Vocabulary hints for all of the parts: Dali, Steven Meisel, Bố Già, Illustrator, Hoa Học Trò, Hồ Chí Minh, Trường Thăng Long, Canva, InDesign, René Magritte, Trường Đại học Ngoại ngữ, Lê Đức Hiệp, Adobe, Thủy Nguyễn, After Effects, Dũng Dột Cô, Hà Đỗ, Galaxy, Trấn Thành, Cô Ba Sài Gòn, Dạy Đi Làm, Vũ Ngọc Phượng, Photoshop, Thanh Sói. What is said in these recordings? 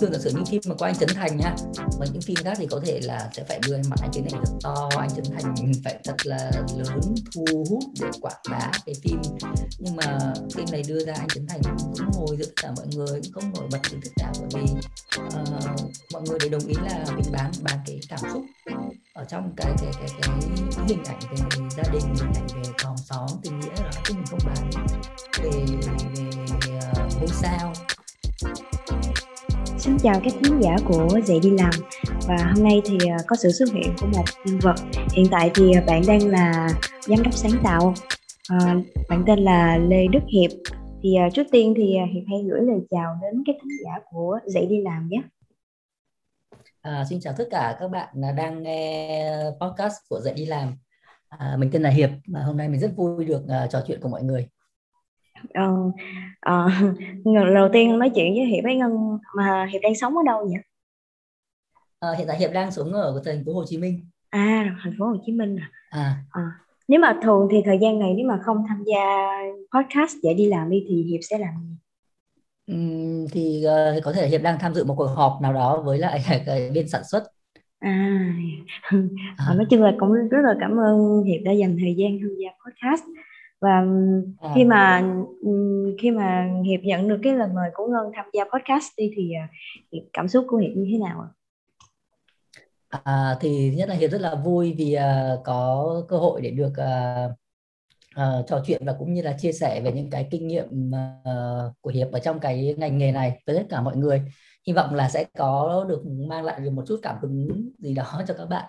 thường giả sử những team mà có anh Trấn Thành nha, mà những team khác thì có thể là sẽ phải đưa mặt anh Trấn Thành thật to, anh Trấn Thành phải thật là lớn, thu hút để quảng bá cái team. Nhưng mà team này đưa ra anh Trấn Thành cũng ngồi giữa tất cả mọi người, cũng không nổi bật với tất cả, bởi vì mọi người đều đồng ý là mình bán cái cảm xúc ở trong cái hình ảnh về gia đình, hình ảnh về con xóm, tình nghĩa đó, chứ mình không bàn về ngôi sao. Xin chào các khán giả của Dạy Đi Làm, và hôm nay thì có sự xuất hiện của một nhân vật. Hiện tại thì bạn đang là giám đốc sáng tạo, bạn tên là Lê Đức Hiệp. Thì trước tiên thì Hiệp hãy gửi lời chào đến các khán giả của Dạy Đi Làm nhé. Xin chào tất cả các bạn đang nghe podcast của Dạy Đi Làm. Mình tên là Hiệp, mà hôm nay mình rất vui được trò chuyện cùng mọi người. Đầu tiên nói chuyện với Hiệp ấy, Ngân, mà Hiệp đang sống ở đâu nhỉ? Hiện tại Hiệp đang sống ở thành phố Hồ Chí Minh. À, thành phố Hồ Chí Minh à. Nếu mà thường thì thời gian này, nếu mà không tham gia podcast Dạy Đi Làm đi, thì Hiệp sẽ làm gì? Thì có thể Hiệp đang tham dự một cuộc họp nào đó với lại bên sản xuất. Nói chung là cũng rất là cảm ơn Hiệp đã dành thời gian tham gia podcast. Và khi mà Hiệp nhận được cái lời mời của Ngân tham gia podcast đi, thì cảm xúc của Hiệp như thế nào ạ? Thì nhất là Hiệp rất là vui vì có cơ hội để được trò chuyện và cũng như là chia sẻ về những cái kinh nghiệm của Hiệp ở trong cái ngành nghề này tới tất cả mọi người. Hy vọng là sẽ có được mang lại được một chút cảm hứng gì đó cho các bạn.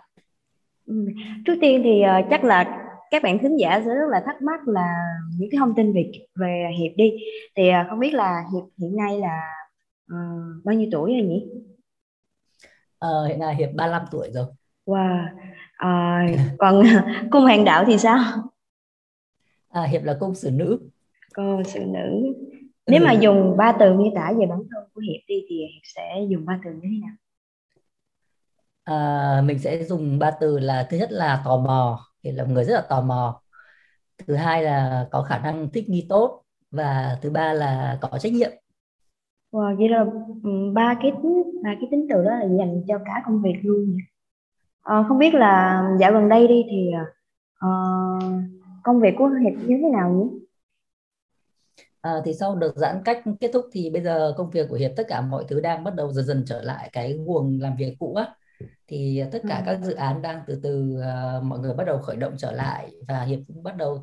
Trước tiên thì chắc là các bạn khán giả sẽ rất là thắc mắc là những cái thông tin về Hiệp đi. Thì không biết là Hiệp hiện nay là bao nhiêu tuổi rồi nhỉ? Hiện nay Hiệp 35 tuổi rồi. Wow. Còn cung hoàng đạo thì sao? Hiệp là cung xử nữ. Cung xử nữ. Nếu mà dùng 3 từ miêu tả về bản thân của Hiệp đi, thì Hiệp sẽ dùng 3 từ như thế nào? Mình sẽ dùng 3 từ là: thứ nhất là tò mò, Hiệp là một người rất là tò mò. Thứ hai là có khả năng thích nghi tốt, và thứ ba là có trách nhiệm. Wow, vậy là ba cái tính từ đó là dành cho cả công việc luôn. Không biết là dạo gần đây đi thì công việc của Hiệp như thế nào nhỉ? Thì sau đợt giãn cách kết thúc thì bây giờ công việc của Hiệp, tất cả mọi thứ đang bắt đầu dần dần trở lại cái guồng làm việc cũ á. Thì tất cả các dự án đang từ từ mọi người bắt đầu khởi động trở lại, và Hiệp cũng bắt đầu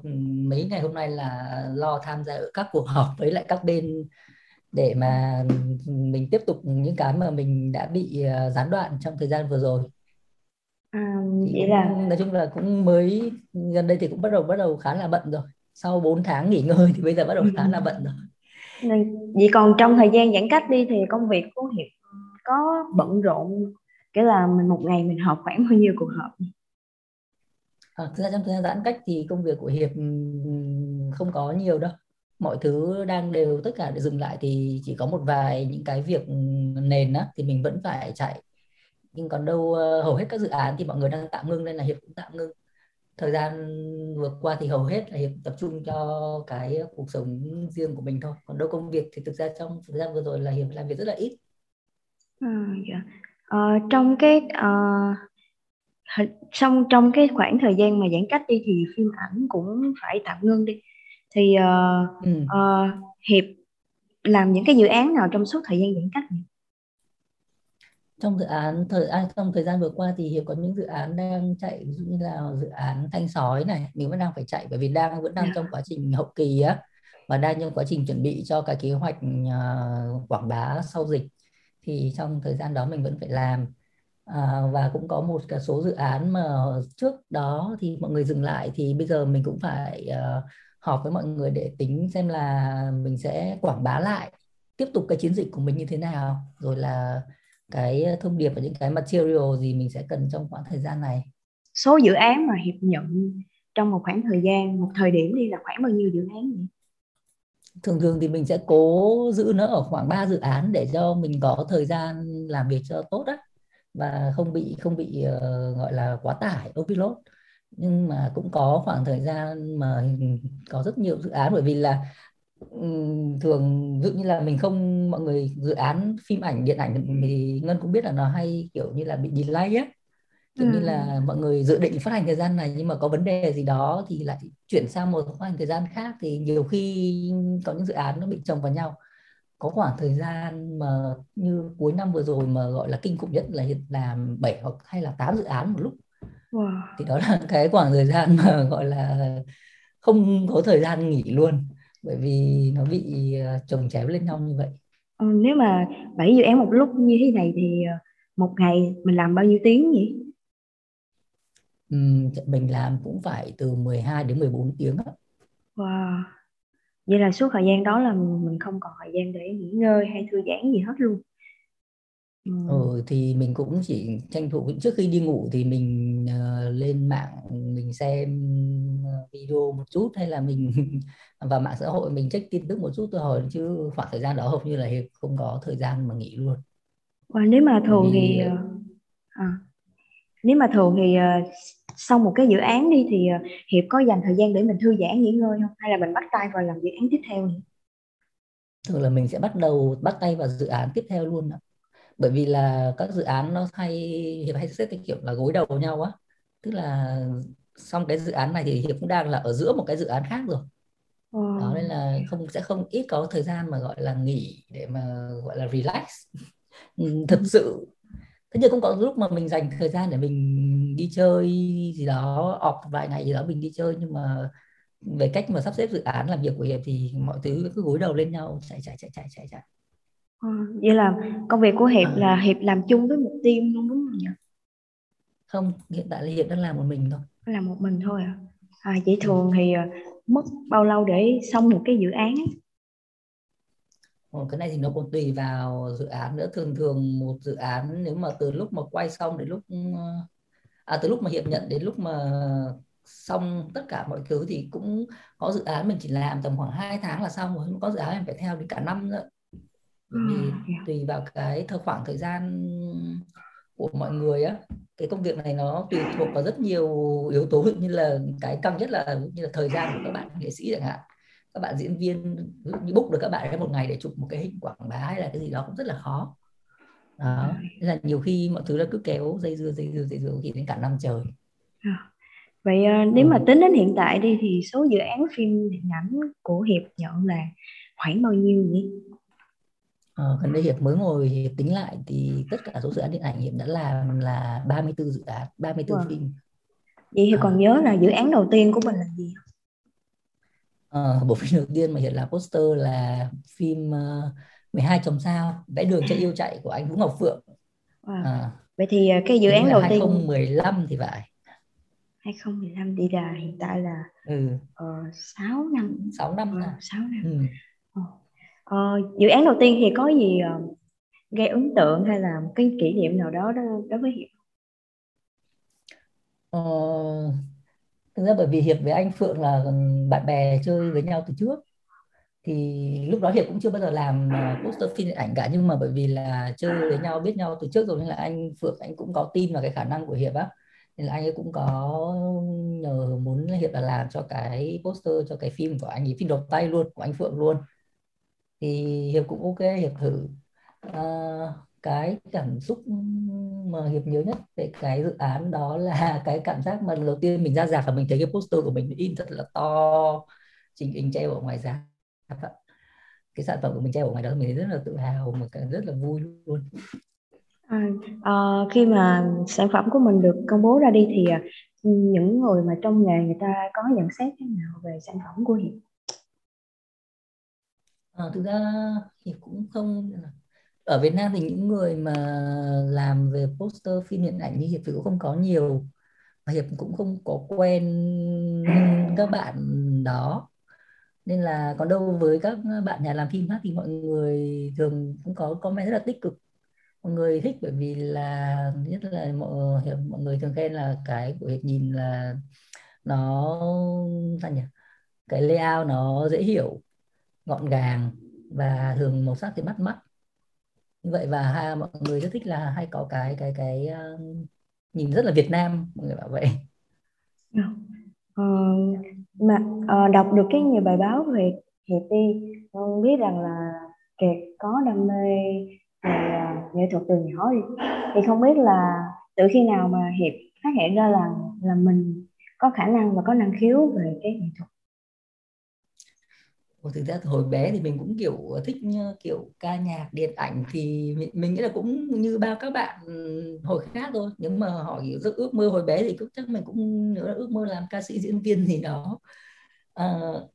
mấy ngày hôm nay là lo tham gia ở các cuộc họp với lại các bên để mà mình tiếp tục những cái mà mình đã bị gián đoạn trong thời gian vừa rồi. Vậy là nói chung là cũng mới gần đây thì cũng bắt đầu khá là bận rồi. Sau 4 tháng nghỉ ngơi thì bây giờ bắt đầu khá là bận rồi. Vậy còn trong thời gian giãn cách đi thì công việc của Hiệp có bận rộn, cái là mình một ngày mình họp khoảng bao nhiêu cuộc họp? Thực ra trong thời gian giãn cách thì công việc của Hiệp không có nhiều đâu. Mọi thứ đang đều, tất cả để dừng lại, thì chỉ có một vài những cái việc nền á, thì mình vẫn phải chạy. Nhưng còn đâu hầu hết các dự án thì mọi người đang tạm ngưng, nên là Hiệp cũng tạm ngưng. Thời gian vừa qua thì hầu hết là Hiệp tập trung cho cái cuộc sống riêng của mình thôi. Còn đâu công việc thì thực ra trong thời gian vừa rồi là Hiệp làm việc rất là ít. Trong cái khoảng thời gian mà giãn cách đi thì phim ảnh cũng phải tạm ngưng đi. Thì Hiệp làm những cái dự án nào trong suốt thời gian giãn cách nhỉ? Trong thời gian vừa qua thì Hiệp có những dự án đang chạy, ví dụ như là dự án Thanh Sói này, mình vẫn đang phải chạy, bởi vì vẫn đang trong quá trình hậu kỳ á, và đang trong quá trình chuẩn bị cho cái kế hoạch quảng bá sau dịch, thì trong thời gian đó mình vẫn phải làm. Và cũng có một cái số dự án mà trước đó thì mọi người dừng lại, thì bây giờ mình cũng phải họp với mọi người để tính xem là mình sẽ quảng bá lại, tiếp tục cái chiến dịch của mình như thế nào, rồi là cái thông điệp và những cái material gì mình sẽ cần trong khoảng thời gian này. Số dự án mà Hiệp nhận trong một khoảng thời gian, một thời điểm đi là khoảng bao nhiêu dự án nhỉ? Thường thì mình sẽ cố giữ nó ở khoảng 3 dự án để cho mình có thời gian làm việc cho tốt á, và không bị gọi là quá tải, overload. Nhưng mà cũng có khoảng thời gian mà có rất nhiều dự án, bởi vì là thường dụ như là mình không, mọi người dự án phim ảnh, điện ảnh thì Ngân cũng biết là nó hay kiểu như là bị delay á, kiểu như là mọi người dự định phát hành thời gian này nhưng mà có vấn đề gì đó thì lại chuyển sang một phát hành thời gian khác, thì nhiều khi có những dự án nó bị chồng vào nhau. Có khoảng thời gian mà như cuối năm vừa rồi mà gọi là kinh khủng nhất là hiện làm 7 hoặc hay là 8 dự án một lúc. Wow. Thì đó là cái khoảng thời gian mà gọi là không có thời gian nghỉ luôn, bởi vì nó bị chồng chéo lên nhau như vậy. Nếu mà 7 dự án một lúc như thế này thì một ngày mình làm bao nhiêu tiếng nhỉ? Mình làm cũng phải từ 12 đến 14 tiếng đó. Wow. Vậy là suốt thời gian đó là mình không còn thời gian để nghỉ ngơi hay thư giãn gì hết luôn. Thì mình cũng chỉ tranh thủ trước khi đi ngủ thì mình lên mạng mình xem video một chút, hay là mình vào mạng xã hội mình check tin tức một chút tôi hỏi, chứ khoảng thời gian đó hầu như là không có thời gian mà nghỉ luôn. Nếu mà thường thì sau một cái dự án đi thì Hiệp có dành thời gian để mình thư giãn nghỉ ngơi không? Hay là mình bắt tay vào làm dự án tiếp theo? Thường là mình sẽ bắt tay vào dự án tiếp theo luôn đó. Bởi vì là các dự án nó hay, Hiệp hay xếp cái kiểu là gối đầu vào nhau á. Tức là xong cái dự án này thì Hiệp cũng đang là ở giữa một cái dự án khác rồi. Đó, nên là sẽ không ít có thời gian mà gọi là nghỉ để mà gọi là relax thật sự. Thế nhưng cũng có lúc mà mình dành thời gian để mình đi chơi gì đó, off vài ngày gì đó mình đi chơi, nhưng mà về cách mà sắp xếp dự án làm việc của Hiệp thì mọi thứ cứ gối đầu lên nhau, chạy. Vậy là công việc của Hiệp là Hiệp làm chung với một team luôn đúng không nhỉ? Không, hiện tại là Hiệp đang làm một mình thôi. Làm một mình thôi ạ. Vậy thường thì mất bao lâu để xong một cái dự án ấy? Cái này thì nó còn tùy vào dự án nữa. Thường một dự án nếu mà từ lúc mà quay xong đến lúc từ lúc mà Hiệp nhận đến lúc mà xong tất cả mọi thứ thì cũng có dự án mình chỉ làm tầm khoảng 2 tháng là xong rồi, có dự án mình phải theo đến cả năm nữa. Tùy vào cái khoảng thời gian của mọi người á, cái công việc này nó tùy thuộc vào rất nhiều yếu tố, như là cái căng nhất là như là thời gian của các bạn nghệ sĩ chẳng hạn. Các bạn diễn viên như book được các bạn ra một ngày để chụp một cái hình quảng bá hay là cái gì đó cũng rất là khó. Đó, nên là nhiều khi mọi thứ nó cứ kéo dây dưa thì đến cả năm trời. Vậy nếu mà tính đến hiện tại đi thì số dự án phim điện ảnh của Hiệp nhận là khoảng bao nhiêu nhỉ? Gần đây Hiệp mới ngồi Hiệp tính lại thì tất cả số dự án điện ảnh Hiệp đã làm là 34 dự án, 34 phim. Vậy Hiệp còn nhớ là dự án đầu tiên của mình là gì không? Bộ phim đầu tiên mà Hiệp làm poster là phim 12 chòm sao, vẽ đường cho yêu chạy của anh Vũ Ngọc Phượng. Vậy thì cái dự án đầu tiên 2015 thì phải. 2015 đi là hiện tại là 6 năm. Dự án đầu tiên thì có gì gây ấn tượng hay là một cái kỷ niệm nào đó đối với Hiệp? Thực ra bởi vì Hiệp với anh Phượng là bạn bè chơi với nhau từ trước, thì lúc đó Hiệp cũng chưa bao giờ làm poster phim điện ảnh cả, nhưng mà bởi vì là chơi với nhau biết nhau từ trước rồi nên là anh Phượng anh cũng có tin vào cái khả năng của Hiệp á, nên là anh ấy cũng có nhờ muốn Hiệp là làm cho cái poster cho cái phim của anh ấy, phim độc tay luôn của anh Phượng luôn, thì Hiệp cũng ok, Hiệp thử. Cái cảm xúc mà Hiệp nhớ nhất về cái dự án đó là cái cảm giác mà lần đầu tiên mình ra rạp và mình thấy cái poster của mình in thật là to, chỉnh in treo ở ngoài rạp, cái sản phẩm của mình treo ở ngoài đó, mình rất là tự hào mà rất là vui luôn. Khi mà sản phẩm của mình được công bố ra đi thì những người mà trong nghề người ta có nhận xét thế nào về sản phẩm của Hiệp? Thực ra Hiệp cũng không... Ở Việt Nam thì những người mà làm về poster phim điện ảnh như Hiệp thì cũng không có nhiều. Và Hiệp cũng không có quen các bạn đó. Nên là còn đâu với các bạn nhà làm phim khác thì mọi người thường cũng có comment rất là tích cực. Mọi người thích bởi vì là nhất là mọi người thường khen là cái của Hiệp nhìn là nó cái layout nó dễ hiểu, gọn gàng và thường màu sắc thì bắt mắt. Như vậy và mọi người rất thích là hay có cái nhìn rất là Việt Nam, mọi người bảo vậy. Đọc được cái nhiều bài báo về Hiệp đi, con biết rằng là Kiệt có đam mê về nghệ thuật từ nhỏ đi. Thì không biết là từ khi nào mà Hiệp phát hiện ra là mình có khả năng và có năng khiếu về cái nghệ thuật? Thực ra hồi bé thì mình cũng kiểu thích kiểu ca nhạc, điện ảnh, thì mình nghĩ là cũng như bao các bạn hồi khác thôi. Nhưng mà hỏi rất ước mơ hồi bé thì cũng chắc mình cũng nhớ là ước mơ làm ca sĩ, diễn viên gì đó.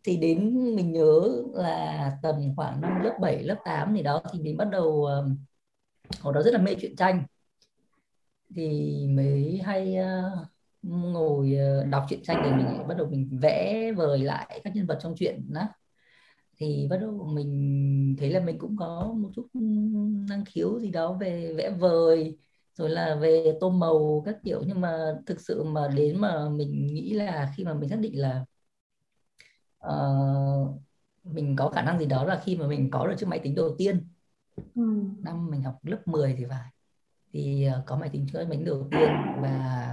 Thì đến mình nhớ là tầm khoảng năm lớp 7, lớp 8 gì đó thì mình bắt đầu, hồi đó rất là mê truyện tranh. Thì mới hay ngồi đọc truyện tranh để mình bắt đầu mình vẽ vời lại các nhân vật trong truyện đó. Thì bắt đầu mình thấy là mình cũng có một chút năng khiếu gì đó về vẽ vời, rồi là về tô màu các kiểu. Nhưng mà thực sự mà đến mà mình nghĩ là khi mà mình xác định là mình có khả năng gì đó là khi mà mình có được chiếc máy tính đầu tiên. Năm mình học lớp 10 thì phải. Thì có máy tính đầu tiên và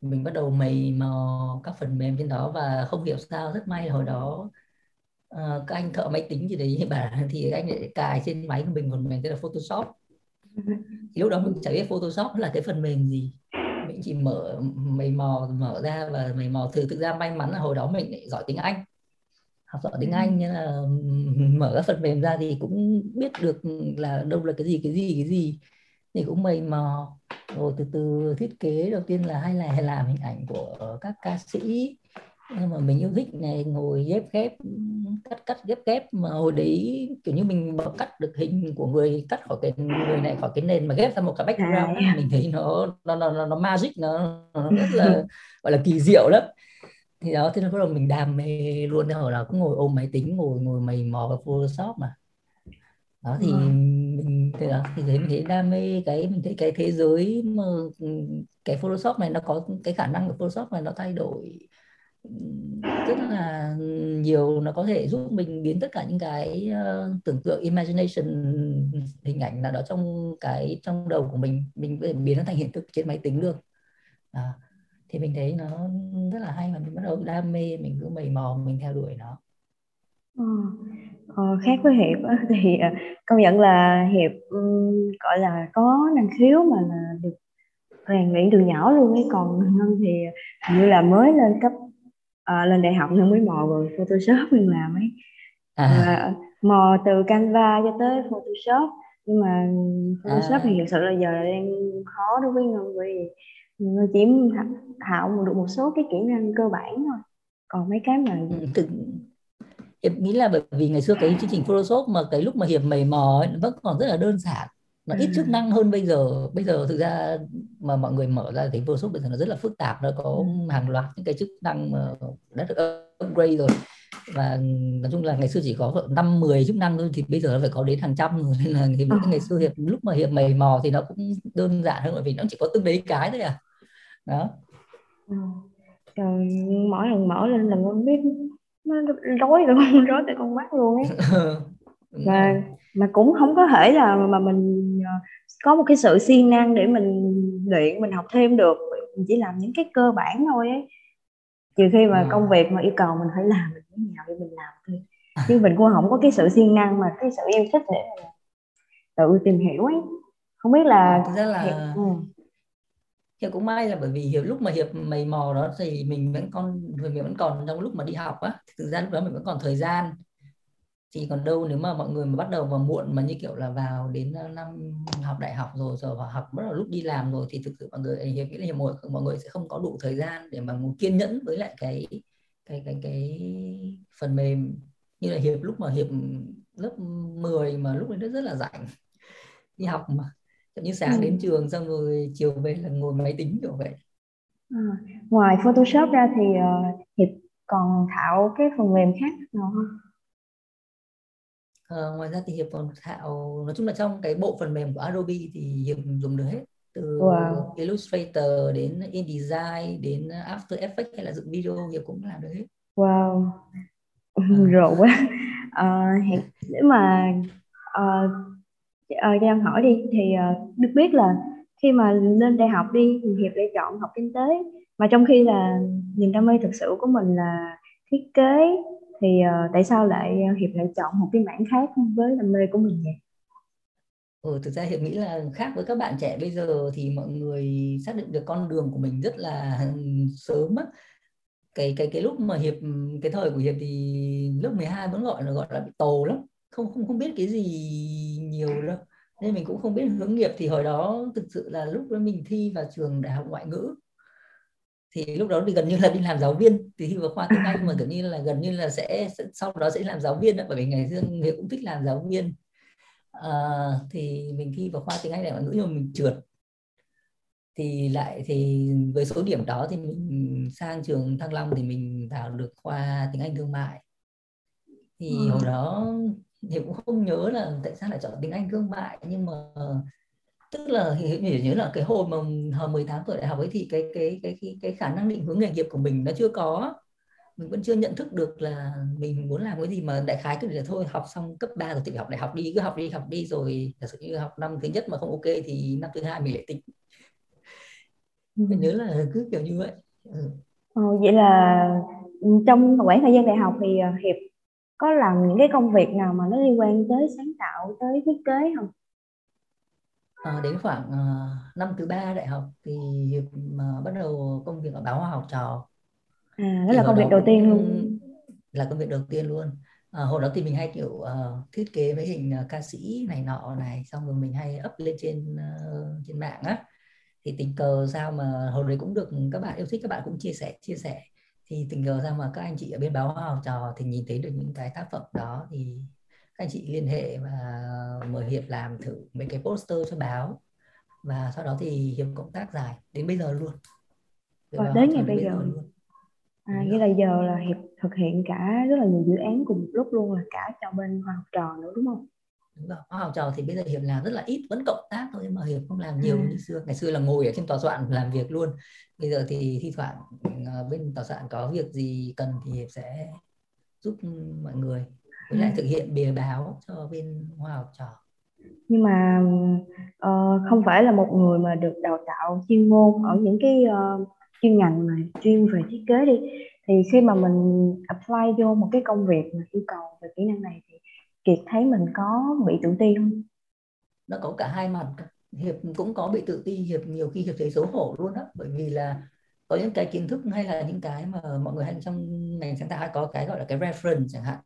mình bắt đầu mày mò các phần mềm trên đó. Và không hiểu sao, rất may là hồi đó các anh thợ máy tính gì đấy thì anh lại cài trên máy của mình một phần mềm tên là Photoshop. Thì lúc đó mình chả biết Photoshop là cái phần mềm gì, mình chỉ mày mò ra và mày mò thử. Thực ra may mắn là hồi đó mình lại giỏi tiếng Anh, học giỏi tiếng Anh nên là mở các phần mềm ra thì cũng biết được là đâu là cái gì thì cũng mày mò rồi từ từ thiết kế. Đầu tiên là hay là làm hình ảnh của các ca sĩ mà mình yêu thích này, ngồi ghép ghép cắt ghép. Mà hồi đấy kiểu như mình cắt được hình của người, cắt khỏi cái người này khỏi cái nền mà ghép ra một cái background. Mình thấy nó magic, nó rất là gọi là kỳ diệu lắm. Thì đó, thế nên bắt đầu mình đam mê luôn. Hồi đó cũng ngồi ôm máy tính, ngồi mày mò vào Photoshop mà đó. Thì mình thấy đam mê cái, mình thấy cái thế giới mà cái Photoshop này, nó có cái khả năng của Photoshop này, nó thay đổi rất là nhiều. Nó có thể giúp mình biến tất cả những cái tưởng tượng, imagination, hình ảnh nào đó trong đầu của mình có thể biến nó thành hiện thực trên máy tính được. Thì mình thấy nó rất là hay và mình bắt đầu đam mê, mình cứ mày mò, mình theo đuổi nó. Khác với Hiệp thì công nhận là Hiệp gọi là có năng khiếu mà là được rèn luyện từ nhỏ luôn ấy. Còn Ngân thì như là mới lên cấp lên đại học Ngân mới mò vào Photoshop mình làm ấy. Mò từ Canva cho tới Photoshop. Nhưng mà Photoshop thì thực sự là giờ đang khó đối với Ngân, bởi vì Ngân chỉ thạo được một số cái kỹ năng cơ bản thôi. Còn mấy cái mà Hiệp nghĩ là bởi vì ngày xưa cái chương trình Photoshop mà cái lúc mà Hiệp mày mò ấy, nó vẫn còn rất là đơn giản, nó ít chức năng hơn bây giờ. Bây giờ thực ra mà mọi người mở ra thấy Photoshop bây giờ nó rất là phức tạp, nó có hàng loạt những cái chức năng mà đã được upgrade rồi. Và nói chung là ngày xưa chỉ có 5-10 chức năng thôi, thì bây giờ nó phải có đến hàng trăm rồi. Nên là ngày xưa Hiệp lúc mà Hiệp mày mò thì nó cũng đơn giản hơn, bởi vì nó chỉ có từng đấy cái thôi à. Đó. Trời, mỗi lần mở lên là con biết nó rối rồi, con rối tới con mắt luôn ấy. Mà cũng không có thể là mà mình có một cái sự siêng năng để mình luyện, mình học thêm được. Mình chỉ làm những cái cơ bản thôi ấy, trừ khi mà công việc mà yêu cầu mình phải làm, mình mới nhào để mình làm thôi. Chứ mình cũng không có cái sự siêng năng mà cái sự yêu thích để mình tự tìm hiểu ấy. Không biết là Hiệp cũng may là bởi vì lúc mà Hiệp mày mò đó thì mình vẫn còn trong lúc mà đi học á. Thực ra lúc đó mình vẫn còn thời gian. Thì còn đâu nếu mà mọi người mà bắt đầu vào muộn, mà như kiểu là vào đến năm học đại học rồi, rồi vào học bắt đầu lúc đi làm rồi, thì thực sự mọi người, Hiệp nghĩ là mọi người sẽ không có đủ thời gian để mà kiên nhẫn với lại cái phần mềm. Như là Hiệp lúc mà Hiệp lớp 10 mà lúc ấy nó rất là rảnh, đi học mà như sáng đến trường xong rồi chiều về là ngồi máy tính kiểu vậy. Ngoài Photoshop ra thì Hiệp còn thạo cái phần mềm khác nào không? Ngoài ra thì Hiệp còn thạo, nói chung là trong cái bộ phần mềm của Adobe thì Hiệp dùng được hết, từ Illustrator đến InDesign đến After Effects hay là dựng video, Hiệp cũng làm được hết. Wow, rộ quá. Hiệp, nếu mà cho em hỏi đi thì được biết là khi mà lên đại học đi thì Hiệp lại chọn học kinh tế, mà trong khi là niềm đam mê thực sự của mình là thiết kế Thì tại sao lại Hiệp lại chọn một cái mảng khác với đam mê của mình vậy? Thực ra Hiệp nghĩ là khác với các bạn trẻ bây giờ thì mọi người xác định được con đường của mình rất là sớm á. Cái lúc mà Hiệp, cái thời của Hiệp thì lớp 12 vẫn gọi là bị tàu lắm, không biết cái gì nhiều đâu, nên mình cũng không biết hướng nghiệp. Thì hồi đó thực sự là lúc đó mình thi vào trường Đại học Ngoại ngữ, thì lúc đó thì gần như là đi làm giáo viên, thì thi vào khoa tiếng Anh mà kiểu như là gần như là sẽ sau đó sẽ làm giáo viên đó, bởi vì ngày xưa Hiệp cũng thích làm giáo viên. Thì mình thi vào khoa tiếng Anh Đại học Ngoại ngữ nhưng mà mình trượt, thì với số điểm đó thì mình sang trường Thăng Long thì mình vào được khoa tiếng Anh Thương mại. Thì hồi đó Hiệp cũng không nhớ là tại sao lại chọn tiếng Anh Thương mại, nhưng mà tức là Hiệp nhớ là cái hồi mà 18 tuổi đại học ấy thì cái khả năng định hướng nghề nghiệp của mình nó chưa có, mình vẫn chưa nhận thức được là mình muốn làm cái gì, mà đại khái cứ là thôi học xong cấp 3 rồi thì học đại học đi, cứ học đi rồi thật sự như học năm thứ nhất mà không ok thì năm thứ hai mình lại tính. Mình nhớ là cứ kiểu như vậy. Vậy là trong khoảng thời gian đại học thì Hiệp có làm những cái công việc nào mà nó liên quan tới sáng tạo, tới thiết kế không? Đến khoảng năm thứ ba đại học thì Hiệp bắt đầu công việc ở báo Hoa Học Trò. Đó là công việc đầu tiên luôn. Là công việc đầu tiên luôn. Hồi đó thì mình hay kiểu thiết kế với hình ca sĩ này nọ này, xong rồi mình hay up lên trên mạng á. Thì tình cờ sao mà hồi đấy cũng được các bạn yêu thích, các bạn cũng chia sẻ. Thì tình cờ sao mà các anh chị ở bên báo Hoa Học Trò thì nhìn thấy được những cái tác phẩm đó, thì các anh chị liên hệ và mời Hiệp làm thử mấy cái poster cho báo. Và sau đó thì Hiệp cộng tác dài đến bây giờ luôn. Đến ngày bây giờ luôn. Nghĩa là giờ là Hiệp thực hiện cả rất là nhiều dự án cùng một lúc luôn, là cả cho bên Hoa Học Trò nữa đúng không? Hoa Học Trò thì bây giờ Hiệp làm rất là ít, vẫn cộng tác thôi mà Hiệp không làm nhiều như xưa. Ngày xưa là ngồi ở trên tòa soạn làm việc luôn. Bây giờ thì thi thoảng bên tòa soạn có việc gì cần thì Hiệp sẽ giúp mọi người, với lại thực hiện bìa báo cho bên Hoa Học Trò. Nhưng mà không phải là một người mà được đào tạo chuyên môn ở những cái chuyên ngành mà chuyên về thiết kế đi, thì khi mà mình apply vô một cái công việc mà yêu cầu về kỹ năng này thì Kiệt thấy mình có bị tự ti không? Nó có cả hai mặt. Hiệp cũng có bị tự ti, Hiệp nhiều khi Hiệp thấy xấu hổ luôn á, bởi vì là có những cái kiến thức hay là những cái mà mọi người hay trong ngành sáng tạo có cái gọi là cái reference chẳng hạn,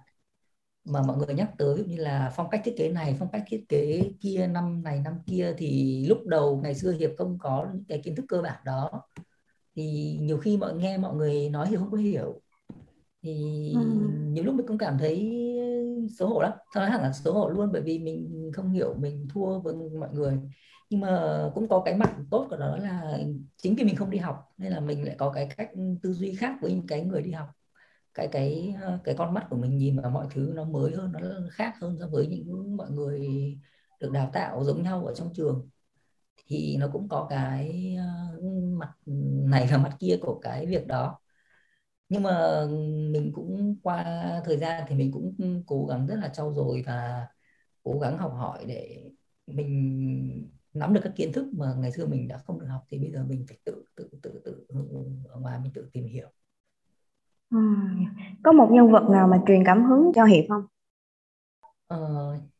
mà mọi người nhắc tới như là phong cách thiết kế này, phong cách thiết kế kia, năm này năm kia, thì lúc đầu ngày xưa Hiệp không có những cái kiến thức cơ bản đó, thì nhiều khi nghe mọi người nói Hiệp không có hiểu, thì nhiều lúc mình cũng cảm thấy xấu hổ lắm, nói hẳn là xấu hổ luôn, bởi vì mình không hiểu, mình thua với mọi người. Nhưng mà cũng có cái mặt tốt của nó là chính vì mình không đi học nên là mình lại có cái cách tư duy khác với những cái người đi học. Cái con mắt của mình nhìn vào mọi thứ nó mới hơn, nó khác hơn so với những mọi người được đào tạo giống nhau ở trong trường. Thì nó cũng có cái mặt này và mặt kia của cái việc đó. Nhưng mà mình cũng qua thời gian thì mình cũng cố gắng rất là trau dồi và cố gắng học hỏi để mình nắm được các kiến thức mà ngày xưa mình đã không được học, thì bây giờ mình phải tự ở ngoài mình tự tìm hiểu. Có một nhân vật nào mà truyền cảm hứng cho Hiệp không?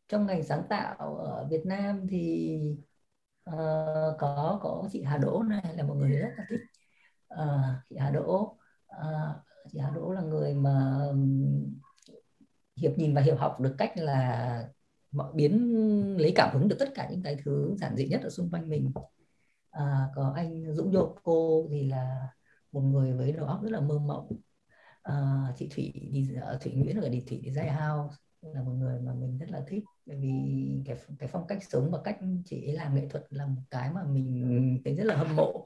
Trong ngành sáng tạo ở Việt Nam thì có chị Hà Đỗ này là một người rất là thích. Chị Hà Đỗ là người mà Hiệp nhìn và Hiệp học được cách là mọi biến, lấy cảm hứng được tất cả những cái thứ giản dị nhất ở xung quanh mình. Có anh Dũng Dột Cô thì là một người với đầu óc rất là mơ mộng. Chị Thủy Nguyễn ở Thủy Design House là một người mà mình rất là thích, bởi vì cái phong cách sống và cách chị ấy làm nghệ thuật là một cái mà mình thấy rất là hâm mộ.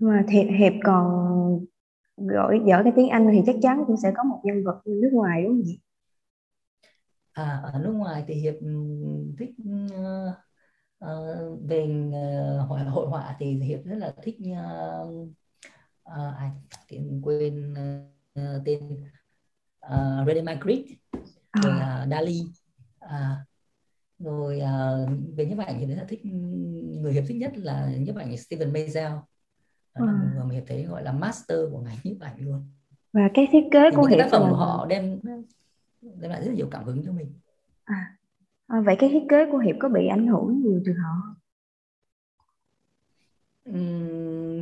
Mà Hiệp còn giỏi cái tiếng Anh thì chắc chắn cũng sẽ có một nhân vật nước ngoài đúng không nhỉ? Ở nước ngoài thì Hiệp thích về hội họa thì Hiệp rất là thích quên tên René Magritte, rồi Dali, rồi về nhiếp ảnh thì rất là thích. Người Hiệp thích nhất là nhiếp ảnh Steven Meisel, là một người mà Hiệp thấy gọi là master của ngành nhiếp ảnh luôn. Và cái thiết kế của Hiệp tác phẩm là... họ đem lại rất nhiều cảm hứng cho mình. Vậy cái thiết kế của Hiệp có bị ảnh hưởng nhiều từ họ không?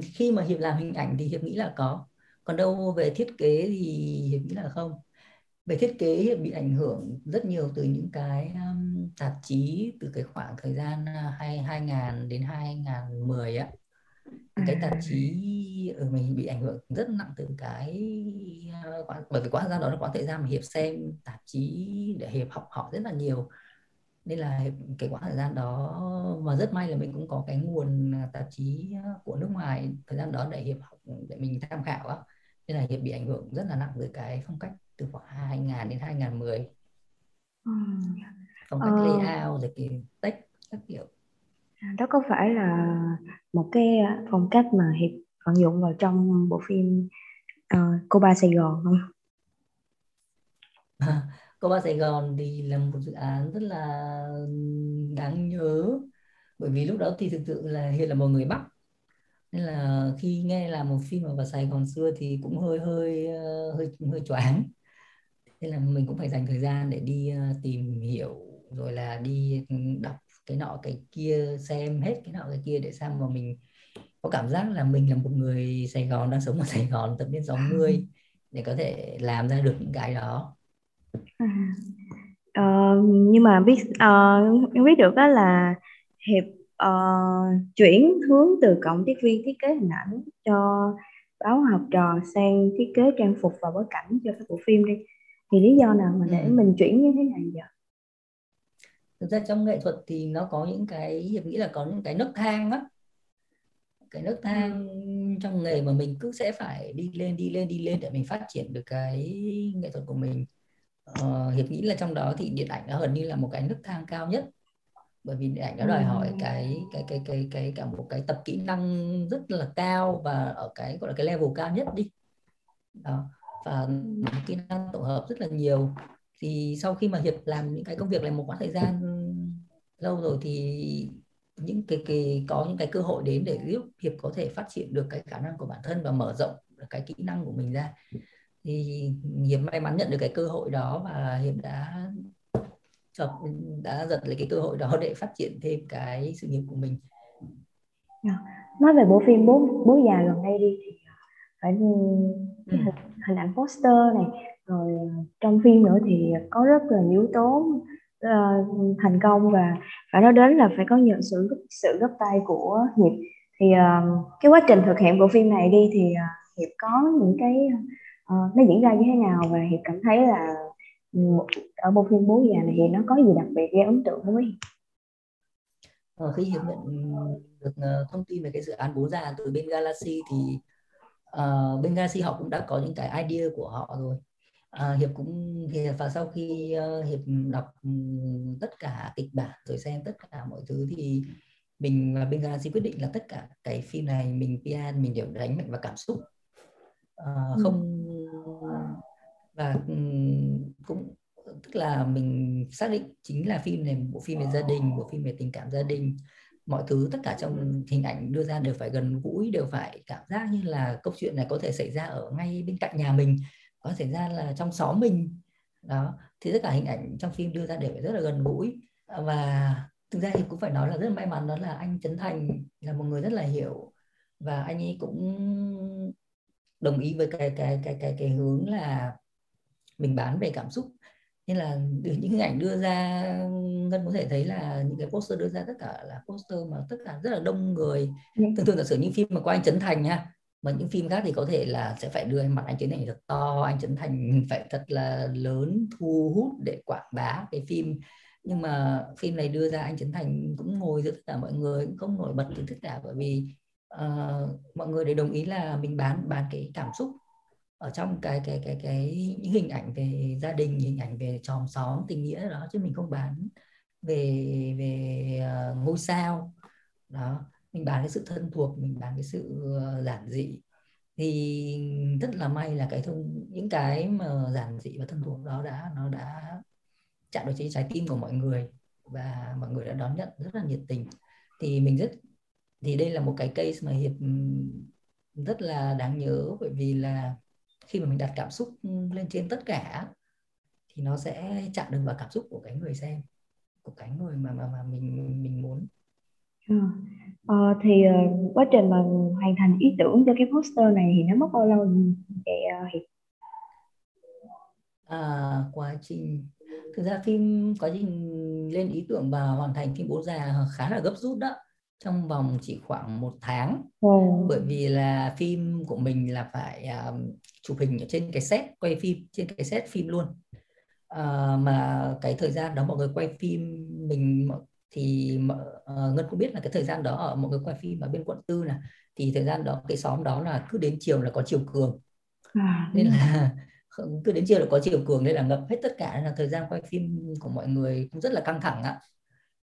Khi mà Hiệp làm hình ảnh thì Hiệp nghĩ là có. Còn đâu về thiết kế thì Hiệp nghĩ là không. Về thiết kế Hiệp bị ảnh hưởng rất nhiều từ những cái tạp chí từ cái khoảng thời gian 2000 đến 2010 á. Cái tạp chí mình bị ảnh hưởng rất nặng từ cái bởi vì quá gian đó là quá thời gian mà Hiệp xem tạp chí để Hiệp học hỏi rất là nhiều. Nên là cái quãng thời gian đó mà rất may là mình cũng có cái nguồn tạp chí của nước ngoài thời gian đó để Hiệp học, để mình tham khảo á. Nên là Hiệp bị ảnh hưởng rất là nặng với cái phong cách từ khoảng 2000 đến 2010. Phong cách layout rồi cái text các kiểu. Đó có phải là một cái phong cách mà Hiệp vận dụng vào trong bộ phim Cô Ba Sài Gòn không? Cô Ba Sài Gòn thì là một dự án rất là đáng nhớ. Bởi vì lúc đó thì thực sự là Hiệp là một người Bắc. Nên là khi nghe là một phim ở Sài Gòn xưa thì cũng hơi choáng. Nên là mình cũng phải dành thời gian để đi tìm hiểu, rồi là đi đọc cái nọ cái kia, xem hết cái nọ cái kia để xem mà mình có cảm giác là mình là một người Sài Gòn, đang sống ở Sài Gòn thập niên 60 để có thể làm ra được những cái đó. Nhưng mà biết được đó là Hiệp chuyển hướng từ cộng tác viên thiết kế hình ảnh cho báo Học Trò sang thiết kế trang phục và bối cảnh cho các bộ phim đi, thì lý do nào mà để mình chuyển như thế này vậy? Thực ra trong nghệ thuật thì nó có những cái, Hiệp nghĩ là có những cái nấc thang á, cái nấc thang trong nghề mà mình cứ sẽ phải đi lên để mình phát triển được cái nghệ thuật của mình. Hiệp nghĩ là trong đó thì điện ảnh nó gần như là một cái nấc thang cao nhất, bởi vì điện ảnh nó đòi hỏi cái cả một cái tập kỹ năng rất là cao và ở cái gọi là cái level cao nhất đi đó, và kỹ năng tổng hợp rất là nhiều. Thì sau khi mà Hiệp làm những cái công việc này một khoảng thời gian lâu rồi thì những cái có những cái cơ hội đến để giúp Hiệp có thể phát triển được cái khả năng của bản thân và mở rộng cái kỹ năng của mình ra. Thì Hiệp may mắn nhận được cái cơ hội đó và Hiệp đã giật lấy cái cơ hội đó để phát triển thêm cái sự nghiệp của mình. Nói về bộ phim Bố Già gần đây đi, thì phải hình ảnh poster này, rồi trong phim nữa thì có rất là nhiều yếu tố thành công và phải nói đến là phải có nhiều sự góp tay của Hiệp. Thì cái quá trình thực hiện bộ phim này đi thì Hiệp có những cái nó diễn ra như thế nào và Hiệp cảm thấy là ở bộ phim Bố Già này thì nó có gì đặc biệt gây ấn tượng với Hiệp? Khi Hiệp nhận được thông tin về cái dự án Bố Già từ bên Galaxy thì bên Galaxy họ cũng đã có những cái idea của họ rồi. Và sau khi Hiệp đọc tất cả kịch bản rồi xem tất cả mọi thứ thì mình và bên Galaxy quyết định là tất cả cái phim này mình PR mình đều đánh mạnh vào cảm xúc. Cũng tức là mình xác định chính là phim này, bộ phim về gia đình, bộ phim về tình cảm gia đình, mọi thứ tất cả trong hình ảnh đưa ra đều phải gần gũi, đều phải cảm giác như là câu chuyện này có thể xảy ra ở ngay bên cạnh nhà mình, có thể ra là trong xóm mình đó. Thì tất cả hình ảnh trong phim đưa ra đều phải rất là gần gũi. Và thực ra thì cũng phải nói là rất may mắn đó là anh Trấn Thành là một người rất là hiểu, và anh ấy cũng đồng ý với cái hướng là mình bán về cảm xúc. Nên là những hình ảnh đưa ra, Ngân có thể thấy là những cái poster đưa ra tất cả là poster mà tất cả rất là đông người. Thường giả sử những phim mà có anh Trấn Thành nha, mà những phim khác thì có thể là sẽ phải đưa mặt anh Trấn Thành thật to, anh Trấn Thành phải thật là lớn, thu hút để quảng bá cái phim. Nhưng mà phim này đưa ra anh Trấn Thành cũng ngồi giữa tất cả mọi người, cũng không nổi bật từ tất cả, bởi vì mọi người đều đồng ý là mình bán cái cảm xúc ở trong cái những hình ảnh về gia đình, hình ảnh về chòm xóm, tình nghĩa đó, chứ mình không bán về ngôi sao đó. Mình bán cái sự thân thuộc, mình bán cái sự giản dị. Thì rất là may là những cái mà giản dị và thân thuộc đó nó đã chạm được trái tim của mọi người và mọi người đã đón nhận rất là nhiệt tình. Thì đây là một cái case mà Hiệp rất là đáng nhớ, bởi vì là khi mà mình đặt cảm xúc lên trên tất cả thì nó sẽ chạm được vào cảm xúc của cái người xem, của cái người mà mình muốn. Thì quá trình mà hoàn thành ý tưởng cho cái poster này thì nó mất bao lâu vậy Hiệp? Thực ra quá trình lên ý tưởng và hoàn thành phim Bố Già khá là gấp rút đó, trong vòng chỉ khoảng 1 tháng. Bởi vì là phim của mình là phải chụp hình trên cái set, quay phim trên cái set phim luôn. Mà cái thời gian đó mọi người quay phim mình thì Ngân cũng biết là cái thời gian đó ở mọi người quay phim ở bên quận 4 là thì thời gian đó cái xóm đó là cứ đến chiều là có chiều cường, nên là cứ đến chiều là có chiều cường, nên là ngập hết tất cả, nên là thời gian quay phim của mọi người cũng rất là căng thẳng ạ.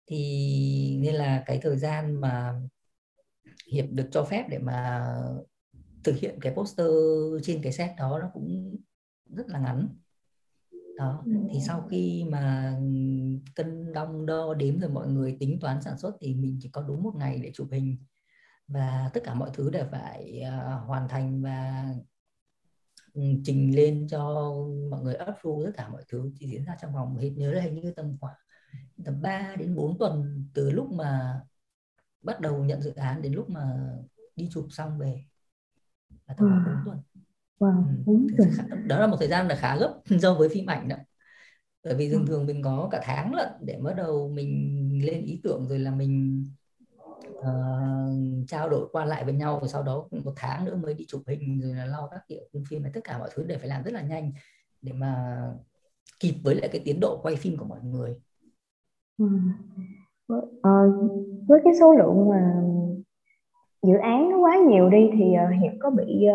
Thì nên là cái thời gian mà Hiệp được cho phép để mà thực hiện cái poster trên cái set đó nó cũng rất là ngắn. Đó, thì sau khi mà cân đong đo đếm rồi mọi người tính toán sản xuất thì mình chỉ có đúng 1 ngày để chụp hình và tất cả mọi thứ đều phải hoàn thành và trình lên cho mọi người approve. Tất cả mọi thứ chỉ diễn ra trong vòng hết nhớ là hình như tầm 3 đến 4 tuần từ lúc mà bắt đầu nhận dự án đến lúc mà đi chụp xong về là tầm 4 tuần. Đó là một thời gian là khá gấp so với phim ảnh đó. Bởi vì thường thường mình có cả tháng lận để bắt đầu mình lên ý tưởng rồi là mình trao đổi qua lại với nhau, rồi sau đó 1 tháng nữa mới đi chụp hình rồi là lo các kiểu phim này, tất cả mọi thứ đều phải làm rất là nhanh để mà kịp với lại cái tiến độ quay phim của mọi người. Với cái số lượng mà dự án nó quá nhiều đi thì Hiệp có bị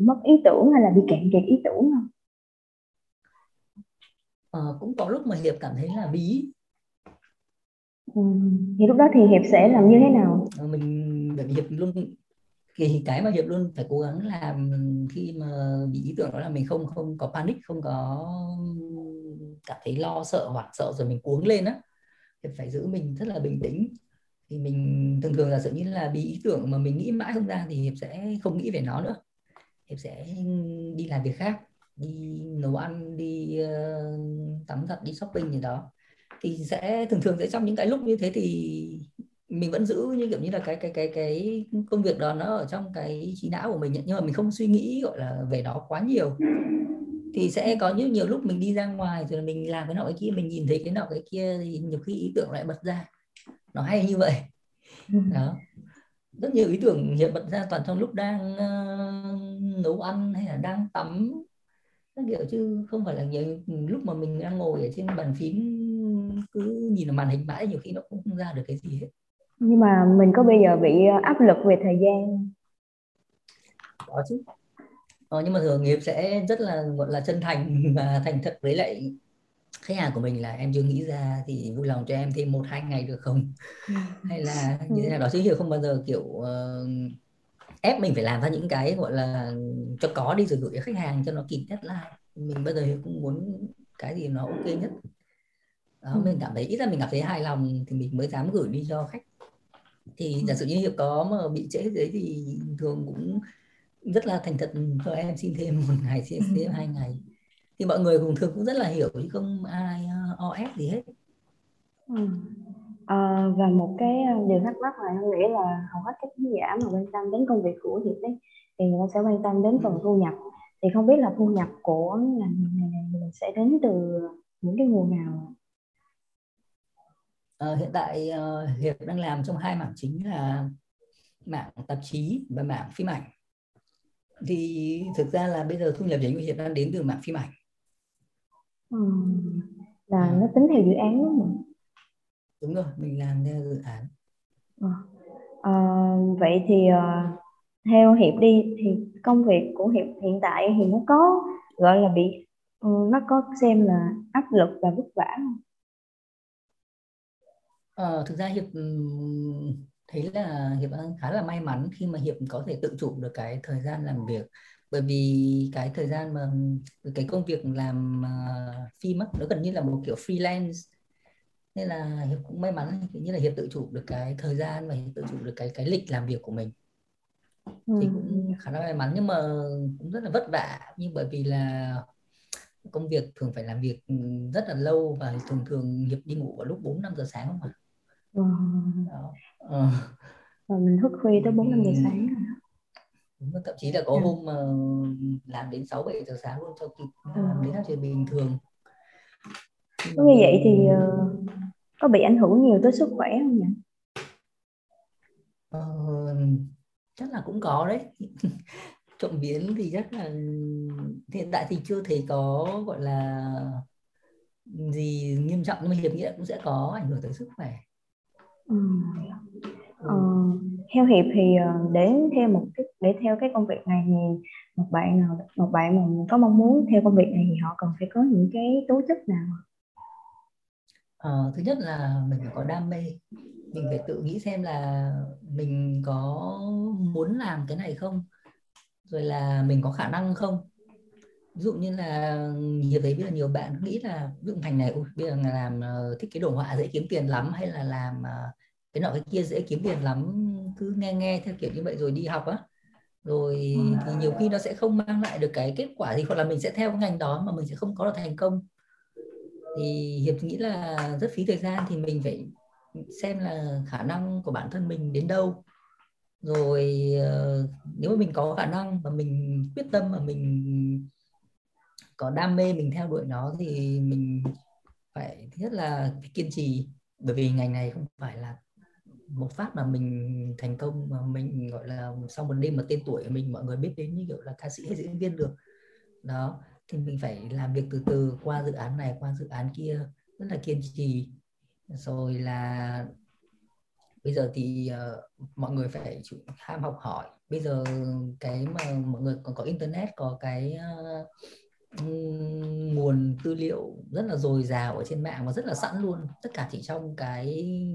mất ý tưởng hay là bị cạn kiệt ý tưởng không? Cũng có lúc mà Hiệp cảm thấy là bí. Thì lúc đó thì Hiệp sẽ làm như thế nào? Bởi vì Hiệp luôn cái mà Hiệp luôn phải cố gắng làm khi mà bị ý tưởng đó là mình không có panic, không có cảm thấy lo sợ, hoảng sợ rồi mình cuống lên á. Hiệp phải giữ mình rất là bình tĩnh. Thì mình thường thường là tự nhiên là bị ý tưởng mà mình nghĩ mãi không ra thì Hiệp sẽ không nghĩ về nó nữa. Hiệp sẽ đi làm việc khác, đi nấu ăn, đi tắm giặt, đi shopping gì đó. Thì sẽ thường trong những cái lúc như thế thì mình vẫn giữ như kiểu như là cái công việc đó nó ở trong cái trí não của mình, nhưng mà mình không suy nghĩ gọi là về nó quá nhiều. Thì sẽ có nhiều lúc mình đi ra ngoài rồi mình làm cái nọ cái kia, mình nhìn thấy cái nọ cái kia thì nhiều khi ý tưởng lại bật ra. Nó hay như vậy. Đó. Rất nhiều ý tưởng Hiệp bật ra toàn trong lúc đang nấu ăn hay là đang tắm các kiểu, chứ không phải là nhiều lúc mà mình đang ngồi ở trên bàn phím cứ nhìn vào màn hình mãi, nhiều khi nó cũng không ra được cái gì hết. Nhưng mà mình có bây giờ bị áp lực về thời gian? Có chứ. Nhưng mà thường Hiệp sẽ rất là gọi là chân thành và thành thật với lại khách hàng của mình là em chưa nghĩ ra thì vui lòng cho em thêm 1-2 ngày được không? Hay là như thế nào đó, chứ Hiệp không bao giờ kiểu ép mình phải làm ra những cái gọi là cho có đi rồi gửi cho khách hàng cho nó kịp deadline. Mình bao giờ Hiệp cũng muốn cái gì nó ok nhất. Đó, mình cảm thấy ít ra mình cảm thấy hài lòng thì mình mới dám gửi đi cho khách. Thì giả sử như Hiệp có mà bị trễ đấy thì thường cũng rất là thành thật cho em xin thêm 1 ngày, xin thêm 2 ngày. Thì mọi người cùng thường cũng rất là hiểu chứ không ai o ép gì hết. Và một cái điều thắc mắc là em nghĩ là hầu hết các khán giả mà quan tâm đến công việc của Hiệp ấy, thì người ta sẽ quan tâm đến phần thu nhập. Thì không biết là thu nhập của ngành này sẽ đến từ những cái nguồn nào? Hiện tại Hiệp đang làm trong 2 mảng chính là mảng tạp chí và mảng phim ảnh. Thì thực ra là bây giờ thu nhập chính của Hiệp đang đến từ mảng phim ảnh. Là nó tính theo dự án đúng không? Đúng rồi, mình làm theo dự án. Vậy thì theo Hiệp đi thì công việc của Hiệp hiện tại thì nó có gọi là bị nó có xem là áp lực và vất vả không? Thực ra Hiệp thấy là Hiệp khá là may mắn khi mà Hiệp có thể tự chủ được cái thời gian làm việc, bởi vì cái thời gian mà cái công việc làm phim á, nó gần như là một kiểu freelance, nên là Hiệp cũng may mắn như là Hiệp tự chủ được cái thời gian và Hiệp tự chủ được cái lịch làm việc của mình. thì cũng khá là may mắn, nhưng mà cũng rất là vất vả, nhưng bởi vì là công việc thường phải làm việc rất là lâu và thường thường Hiệp đi ngủ vào lúc 4-5 giờ sáng không ạ? Và mình thức khuya tới 4-5 giờ sáng. Thậm chí là có hôm mà làm đến 6-7 giờ sáng luôn cho kịp làm đến các chuyện bình thường. Như vậy thì có bị ảnh hưởng nhiều tới sức khỏe không nhỉ? Chắc là cũng có đấy. Trộm vía thì chắc là hiện tại thì chưa thấy có gọi là gì nghiêm trọng, nhưng mà Hiệp nghĩ là cũng sẽ có ảnh hưởng tới sức khỏe. Theo Hiệp thì để theo cái công việc này thì một bạn mà có mong muốn theo công việc này thì họ cần phải có những cái tố chất nào? Thứ nhất là mình phải có đam mê, mình phải tự nghĩ xem là mình có muốn làm cái này không, rồi là mình có khả năng không. Ví dụ như là Hiệp thấy biết là nhiều bạn nghĩ là ví dụ Thành này bây giờ làm thiết kế đồ họa dễ kiếm tiền lắm, hay là làm cái nọ cái kia dễ kiếm tiền lắm, cứ nghe theo kiểu như vậy rồi đi học á, rồi thì nhiều khi nó sẽ không mang lại được cái kết quả gì, hoặc là mình sẽ theo cái ngành đó mà mình sẽ không có được thành công. Thì Hiệp nghĩ là rất phí thời gian, thì mình phải xem là khả năng của bản thân mình đến đâu, rồi nếu mà mình có khả năng và mình quyết tâm và mình có đam mê mình theo đuổi nó thì mình phải rất là kiên trì, bởi vì ngành này không phải là một phát mà mình thành công, mà mình gọi là sau một đêm mà tên tuổi của mình mọi người biết đến như kiểu là ca sĩ hay diễn viên được đó. Thì mình phải làm việc từ từ, qua dự án này qua dự án kia, rất là kiên trì. Rồi là bây giờ thì mọi người phải ham học hỏi. Bây giờ cái mà mọi người còn có internet, có cái nguồn tư liệu rất là dồi dào ở trên mạng và rất là sẵn luôn, tất cả chỉ trong cái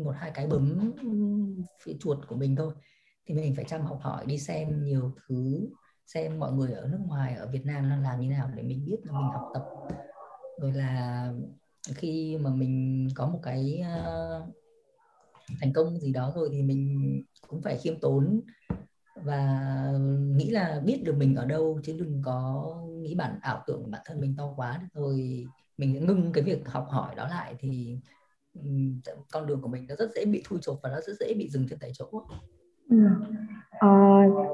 1-2 cái bấm phía chuột của mình thôi. Thì mình phải chăm học hỏi, đi xem nhiều thứ, xem mọi người ở nước ngoài, ở Việt Nam đang làm như nào để mình biết là mình học tập. Rồi là khi mà mình có một cái thành công gì đó rồi thì mình cũng phải khiêm tốn và nghĩ là biết được mình ở đâu, chứ đừng có nghĩ ảo tưởng bản thân mình to quá. Rồi mình ngưng cái việc học hỏi đó lại thì con đường của mình nó rất dễ bị thui chột và nó rất dễ bị dừng trên tại chỗ.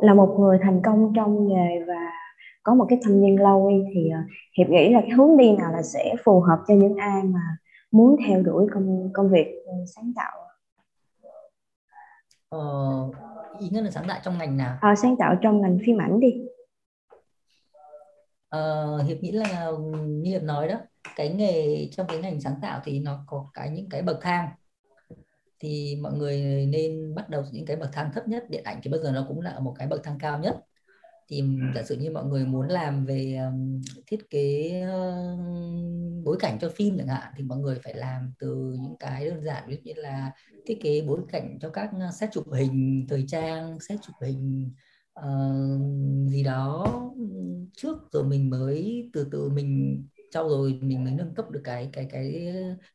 Là một người thành công trong nghề và có một cái thâm niên lâu thì Hiệp nghĩ là cái hướng đi nào là sẽ phù hợp cho những ai mà muốn theo đuổi công việc sáng tạo? Ý nghĩa là sáng tạo trong ngành nào? Sáng tạo trong ngành phim ảnh đi. Hiệp nghĩ là như Hiệp nói đó, cái nghề trong cái ngành sáng tạo thì nó có những cái bậc thang, thì mọi người nên bắt đầu những cái bậc thang thấp nhất. Điện ảnh thì bây giờ nó cũng là một cái bậc thang cao nhất. Thì giả sử như mọi người muốn làm về thiết kế bối cảnh cho phim chẳng hạn, thì mọi người phải làm từ những cái đơn giản, ví dụ như là thiết kế bối cảnh cho các set chụp hình thời trang, set chụp hình gì đó trước, rồi mình mới từ từ mình trau dồi, mình mới nâng cấp được cái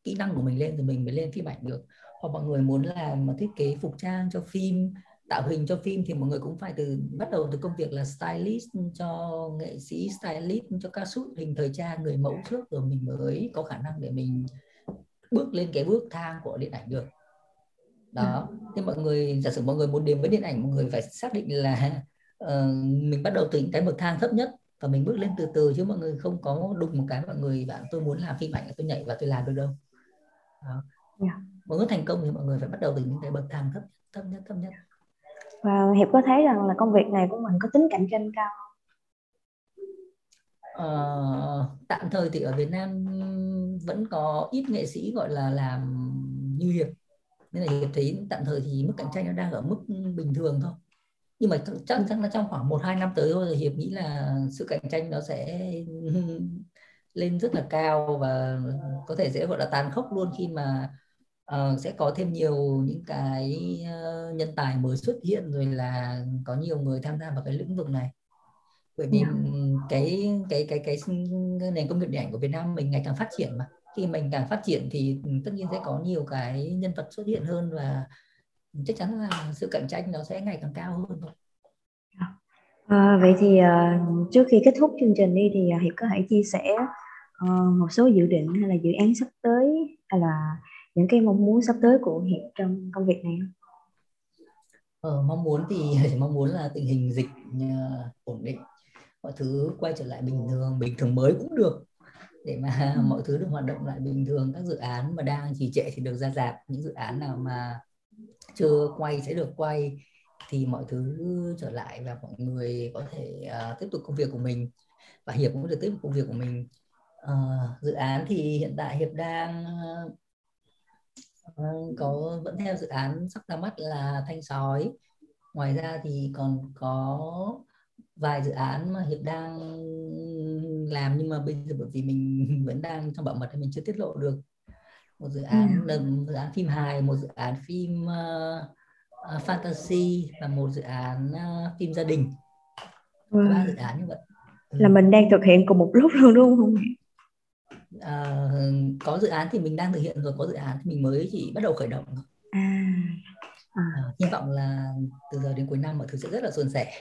kỹ năng của mình lên, rồi mình mới lên phim ảnh được. Hoặc mọi người muốn làm thiết kế phục trang cho phim, tạo hình cho phim, thì mọi người cũng phải bắt đầu từ công việc là stylist cho nghệ sĩ, stylist cho các shoot hình thời trang, người mẫu trước, rồi mình mới có khả năng để mình bước lên cái bước thang của điện ảnh được. Đó, thế mọi người, giả sử mọi người muốn đến với điện ảnh, mọi người phải xác định là mình bắt đầu từ những cái bậc thang thấp nhất và mình bước lên từ từ, chứ mọi người không có đùng một cái mọi người bảo tôi muốn làm phim ảnh, tôi nhảy và tôi làm được đâu. Đó. Mọi người thành công thì mọi người phải bắt đầu từ những cái bậc thang thấp nhất. Và Hiệp có thấy rằng là công việc này của mình có tính cạnh tranh cao không? Tạm thời thì ở Việt Nam vẫn có ít nghệ sĩ gọi là làm như Hiệp, nên là Hiệp thấy tạm thời thì mức cạnh tranh nó đang ở mức bình thường thôi. Nhưng mà chắc là trong khoảng 1-2 năm tới thôi thì Hiệp nghĩ là sự cạnh tranh nó sẽ lên rất là cao và có thể sẽ gọi là tàn khốc luôn, khi mà sẽ có thêm nhiều những cái nhân tài mới xuất hiện, rồi là có nhiều người tham gia vào cái lĩnh vực này. Bởi vì cái nền công nghiệp điện ảnh của Việt Nam mình ngày càng phát triển mà. Khi mình càng phát triển thì tất nhiên sẽ có nhiều cái nhân vật xuất hiện hơn và chắc chắn là sự cạnh tranh nó sẽ ngày càng cao hơn thôi. Vậy thì trước khi kết thúc chương trình đi thì Hiệp có thể chia sẻ một số dự định hay là dự án sắp tới hay là những cái mong muốn sắp tới của Hiệp trong công việc này không? Mong muốn thì mong muốn là tình hình dịch ổn định, mọi thứ quay trở lại bình thường mới cũng được, để mà mọi thứ được hoạt động lại bình thường. Các dự án mà đang trì trệ thì được ra rạp, những dự án nào mà chưa quay sẽ được quay, thì mọi thứ trở lại và mọi người có thể tiếp tục công việc của mình, và Hiệp cũng được tiếp tục công việc của mình. Dự án thì hiện tại Hiệp đang có vẫn theo dự án sắp ra mắt là Thanh Sói. Ngoài ra thì còn có vài dự án mà Hiệp đang làm, nhưng mà bây giờ bởi vì mình vẫn đang trong bảo mật thì mình chưa tiết lộ được. Một dự án dự án phim hài, một dự án phim fantasy và một dự án phim gia đình. Ba dự án như vậy. Là mình đang thực hiện cùng một lúc luôn đúng không? Có dự án thì mình đang thực hiện rồi, có dự án thì mình mới chỉ bắt đầu khởi động. Hy vọng là từ giờ đến cuối năm mọi thứ sẽ rất là suôn sẻ.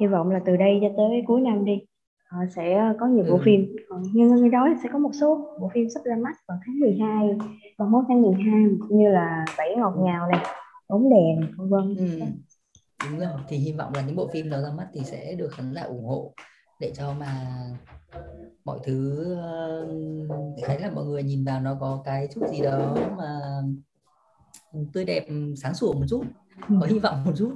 Hy vọng là từ đây cho tới cuối năm đi sẽ có nhiều bộ phim. Nhưng ngay đó sẽ có một số bộ phim sắp ra mắt vào tháng 12 và 1 tháng 12, như là Bảy Ngọt Ngào này, Bóng Đèn, vân vân. Đúng rồi, thì hy vọng là những bộ phim đó ra mắt thì sẽ được khán giả ủng hộ, để cho mà mọi thứ thấy là mọi người nhìn vào nó có cái chút gì đó mà tươi đẹp, sáng sủa một chút, có hy vọng một chút.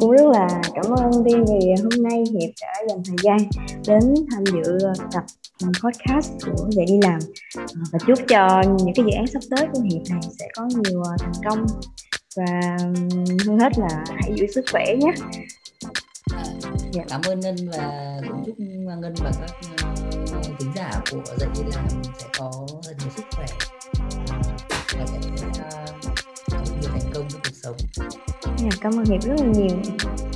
Cũng rất là cảm ơn Tiên vì hôm nay Hiệp đã dành thời gian đến tham dự tập podcast của Dạy Đi Làm, và chúc cho những cái dự án sắp tới của Hiệp này sẽ có nhiều thành công, và hơn hết là hãy giữ sức khỏe nhé. Cảm ơn Ngân, và cũng chúc Ngân và các khán giả của Dạy Đi Làm sẽ có thật nhiều sức khỏe và sẽ có nhiều thành công trong cuộc sống. Cảm ơn Hiệp rất là nhiều.